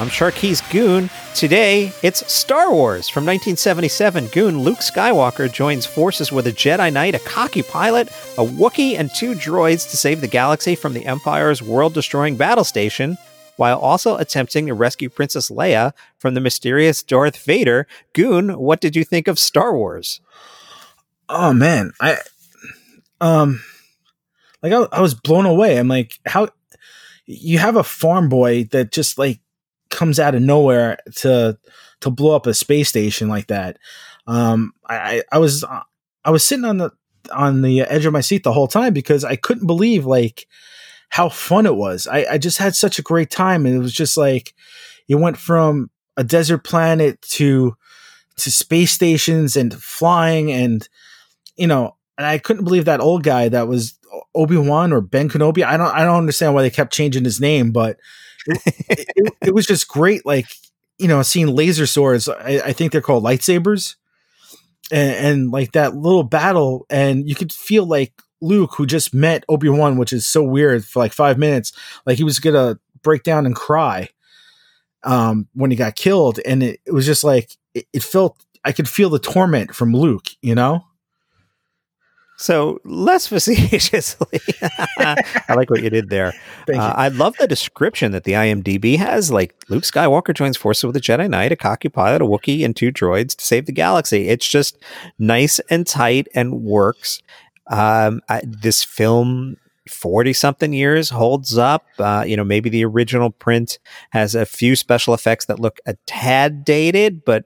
I'm Sharkey's Goon. Today, it's Star Wars. From 1977, Goon Luke Skywalker joins forces with a Jedi Knight, a cocky pilot, a Wookiee, and two droids to save the galaxy from the Empire's world-destroying battle station, while also attempting to rescue Princess Leia from the mysterious Darth Vader. Goon, what did you think of Star Wars? Oh, man. I was blown away. I'm like, how... You have a farm boy that just like comes out of nowhere to blow up a space station like that. I was sitting on the edge of my seat the whole time because I couldn't believe like how fun it was. I just had such a great time, and it was just like you went from a desert planet to space stations and flying, and you know, and I couldn't believe that old guy that was Obi-Wan or Ben Kenobi. I don't understand why they kept changing his name, but it was just great. Like, you know, seeing laser swords, I think they're called lightsabers, and like that little battle, and you could feel like Luke, who just met Obi-Wan, which is so weird, for like 5 minutes, like he was gonna break down and cry when he got killed, and it was just like it felt, I could feel the torment from Luke, you know. So, less facetiously, I like what you did there. Thank you. I love the description that the IMDb has. Like, Luke Skywalker joins forces with a Jedi Knight, a cocky pilot, a Wookiee, and two droids to save the galaxy. It's just nice and tight and works. This film, 40-something years, holds up. You know, maybe the original print has a few special effects that look a tad dated, but...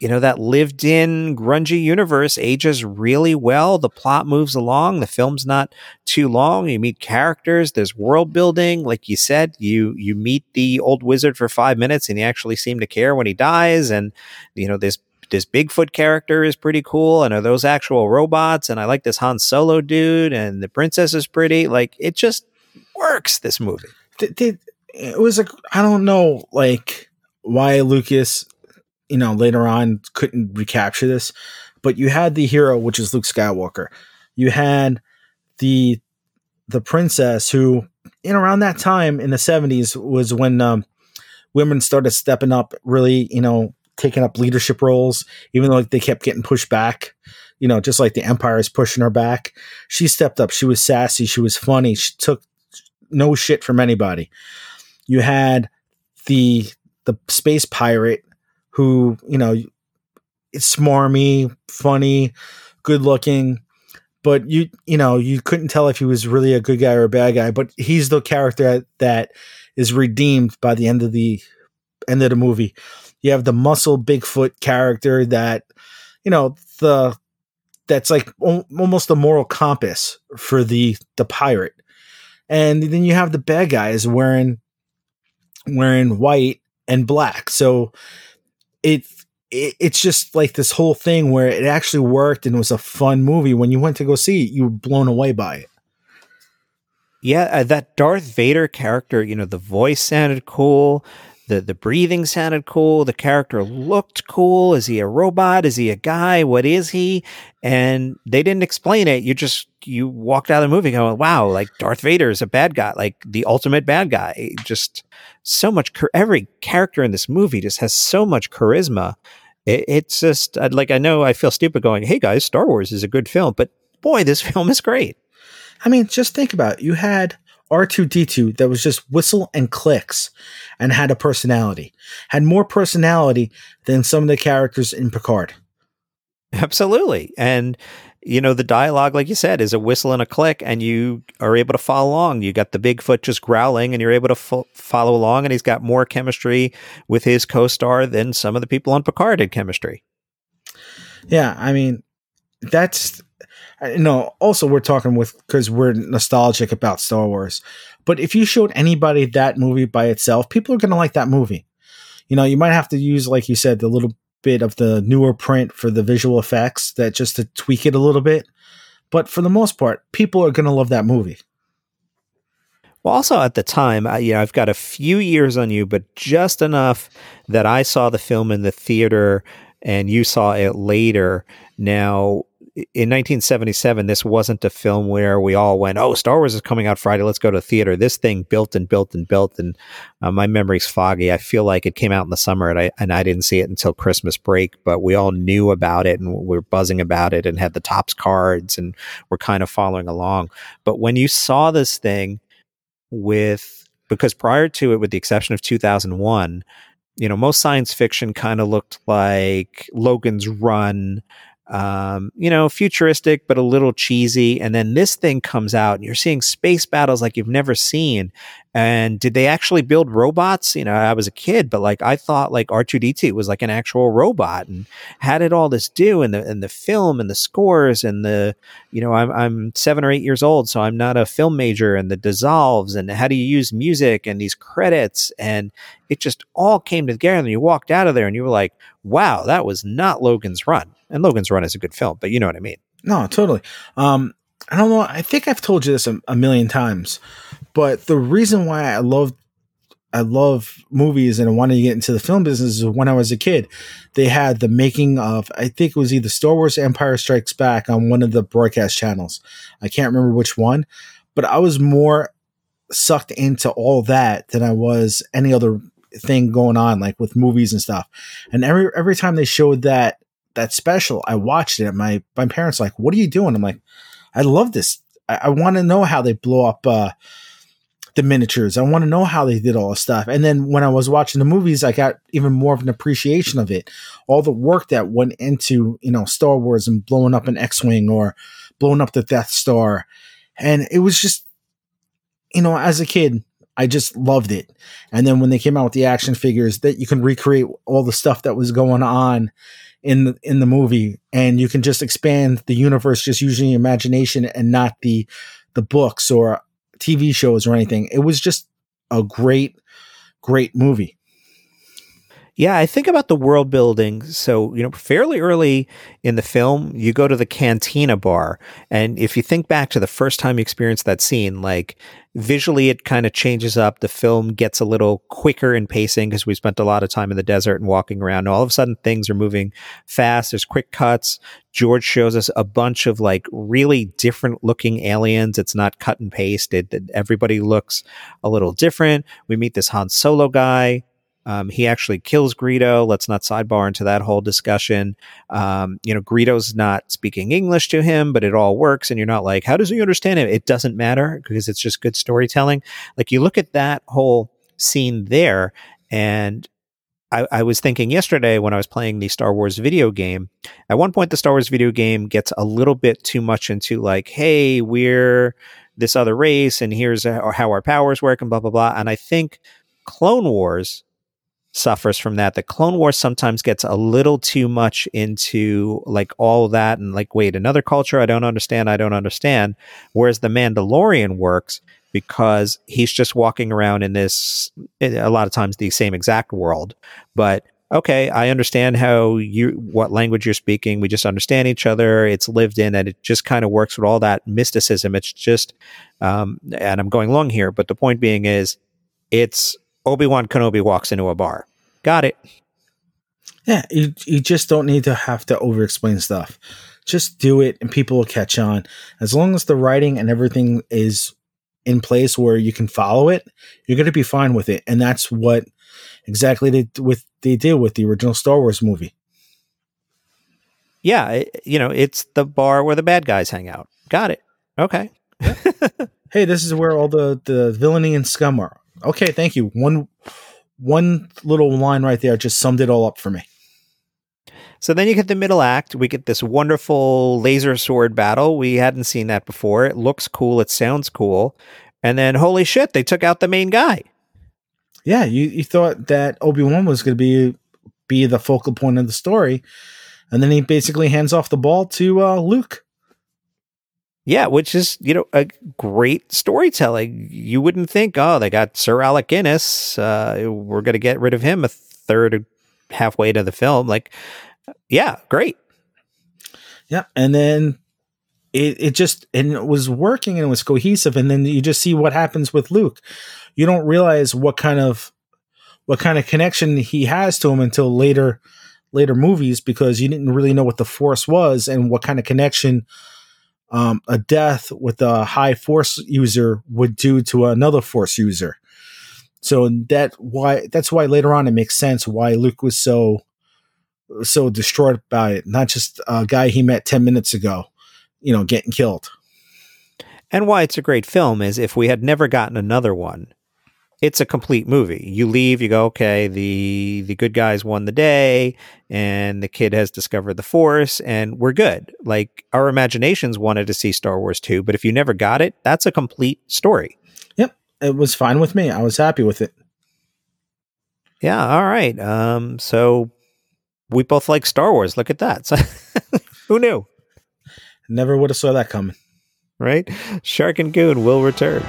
You know, that lived in grungy universe ages really well. The plot moves along. The film's not too long. You meet characters. There's world building. Like you said, you meet the old wizard for 5 minutes and he actually seemed to care when he dies. And, you know, this Bigfoot character is pretty cool. And are those actual robots? And I like this Han Solo dude, and the princess is pretty. Like, it just works, this movie. It was like, I don't know, like, why Lucas... you know, later on couldn't recapture this, but you had the hero, which is Luke Skywalker. You had the princess, who in around that time in the 70s was when women started stepping up, really, you know, taking up leadership roles, even though like, they kept getting pushed back, you know, just like the Empire is pushing her back. She stepped up. She was sassy. She was funny. She took no shit from anybody. You had the space pirate, who, you know, it's smarmy, funny, good looking, but you know, you couldn't tell if he was really a good guy or a bad guy, but he's the character that is redeemed by the end of the movie. You have the muscle Bigfoot character that, you know, that's like almost the moral compass for the pirate. And then you have the bad guys wearing white and black. So it's just like this whole thing where it actually worked, and it was a fun movie. When you went to go see it, you were blown away by it. Yeah, that Darth Vader character, you know, the voice sounded cool. The breathing sounded cool. The character looked cool. Is he a robot? Is he a guy? What is he? And they didn't explain it. You walked out of the movie going, wow, like Darth Vader is a bad guy, like the ultimate bad guy. Just so much. Every character in this movie just has so much charisma. It's just like, I know I feel stupid going, hey guys, Star Wars is a good film, but boy, this film is great. I mean, just think about it. You had R2-D2 that was just whistle and clicks and had a personality, had more personality than some of the characters in Picard. Absolutely. And, you know, the dialogue, like you said, is a whistle and a click, and you are able to follow along. You got the Bigfoot just growling, and you're able to follow along, and he's got more chemistry with his co-star than some of the people on Picard had chemistry. Yeah, I mean, that's... No, also we're talking because we're nostalgic about Star Wars, but if you showed anybody that movie by itself, people are going to like that movie. You know, you might have to use, like you said, the little bit of the newer print for the visual effects, that just to tweak it a little bit. But for the most part, people are going to love that movie. Well, also at the time, you know, I've got a few years on you, but just enough that I saw the film in the theater and you saw it later. Now, in 1977, this wasn't a film where we all went, oh, Star Wars is coming out Friday, let's go to the theater. This thing built and built and built, and my memory's foggy. I feel like it came out in the summer, and I didn't see it until Christmas break, but we all knew about it, and we were buzzing about it, and had the Topps cards, and were kind of following along. But when you saw this thing because prior to it, with the exception of 2001, you know, most science fiction kind of looked like Logan's Run, you know, futuristic, but a little cheesy. And then this thing comes out and you're seeing space battles like you've never seen. And did they actually build robots? You know, I was a kid, but like, I thought like R2-D2 was like an actual robot, and how did all this do? And the film and the scores and the, you know, I'm 7 or 8 years old, so I'm not a film major, and the dissolves and how do you use music and these credits, and it just all came together. And you walked out of there and you were like, wow, that was not Logan's Run. And Logan's Run is a good film, but you know what I mean? No, totally. I don't know. I think I've told you this a million times, but the reason why I love movies and I wanted to get into the film business is when I was a kid, they had the making of, I think it was either Star Wars or Empire Strikes Back on one of the broadcast channels. I can't remember which one, but I was more sucked into all that than I was any other thing going on, like with movies and stuff. And every time they showed that special, I watched it. My parents were like, what are you doing? I'm like, I love this. I want to know how they blow up the miniatures. I want to know how they did all this stuff. And then when I was watching the movies, I got even more of an appreciation of it. All the work that went into, you know, Star Wars and blowing up an X-wing or blowing up the Death Star. And it was just, you know, as a kid, I just loved it. And then when they came out with the action figures that you can recreate all the stuff that was going on in the movie, and you can just expand the universe just using your imagination and not the books or TV shows or anything. It was just a great movie. Yeah, I think about the world building. So, you know, fairly early in the film, you go to the cantina bar. And if you think back to the first time you experienced that scene, like visually it kind of changes up. The film gets a little quicker in pacing because we spent a lot of time in the desert and walking around. And all of a sudden things are moving fast. There's quick cuts. George shows us a bunch of like really different looking aliens. It's not cut and pasted. Everybody looks a little different. We meet this Han Solo guy. He actually kills Greedo. Let's not sidebar into that whole discussion. You know, Greedo's not speaking English to him, but it all works. And you're not like, how does he understand it? It doesn't matter because it's just good storytelling. Like you look at that whole scene there. And I was thinking yesterday when I was playing the Star Wars video game, at one point, the Star Wars video game gets a little bit too much into like, hey, we're this other race and here's how our powers work and blah, blah, blah. And I think Clone Wars suffers from that. The Clone Wars sometimes gets a little too much into like all that and like, wait, another culture? I don't understand. Whereas the Mandalorian works because he's just walking around in this, a lot of times the same exact world, but okay, I understand what language you're speaking. We just understand each other. It's lived in, and it just kind of works with all that mysticism. It's just, and I'm going long here, but the point being is it's Obi-Wan Kenobi walks into a bar. Got it. Yeah, you just don't need to have to over-explain stuff. Just do it and people will catch on. As long as the writing and everything is in place where you can follow it, you're going to be fine with it. And that's what exactly they did with the original Star Wars movie. Yeah, you know, it's the bar where the bad guys hang out. Got it. Okay. Yeah. Hey, this is where all the villainy and scum are. Okay, thank you. One little line right there just summed it all up for me. So then you get the middle act. We get this wonderful laser sword battle. We hadn't seen that before. It looks cool. It sounds cool. And then, holy shit, they took out the main guy. Yeah, you thought that Obi-Wan was going to be the focal point of the story. And then he basically hands off the ball to Luke. Yeah, which is, you know, a great storytelling. You wouldn't think, oh, they got Sir Alec Guinness. We're going to get rid of him a third, halfway to the film. Like, yeah, great. Yeah, and then it was working and it was cohesive. And then you just see what happens with Luke. You don't realize what kind of connection he has to him until later later movies because you didn't really know what the Force was and what kind of connection a death with a high Force user would do to another Force user. So that's why later on it makes sense why Luke was so distraught by it, not just a guy he met 10 minutes ago, you know, getting killed. And why it's a great film is if we had never gotten another one, it's a complete movie. You leave, you go, okay, the good guys won the day and the kid has discovered the Force and we're good. Like, our imaginations wanted to see Star Wars 2, but if you never got it, that's a complete story. Yep. It was fine with me. I was happy with it. Yeah. All right. So we both like Star Wars. Look at that. So who knew? Never would have saw that coming. Right? Shark and Goon will return.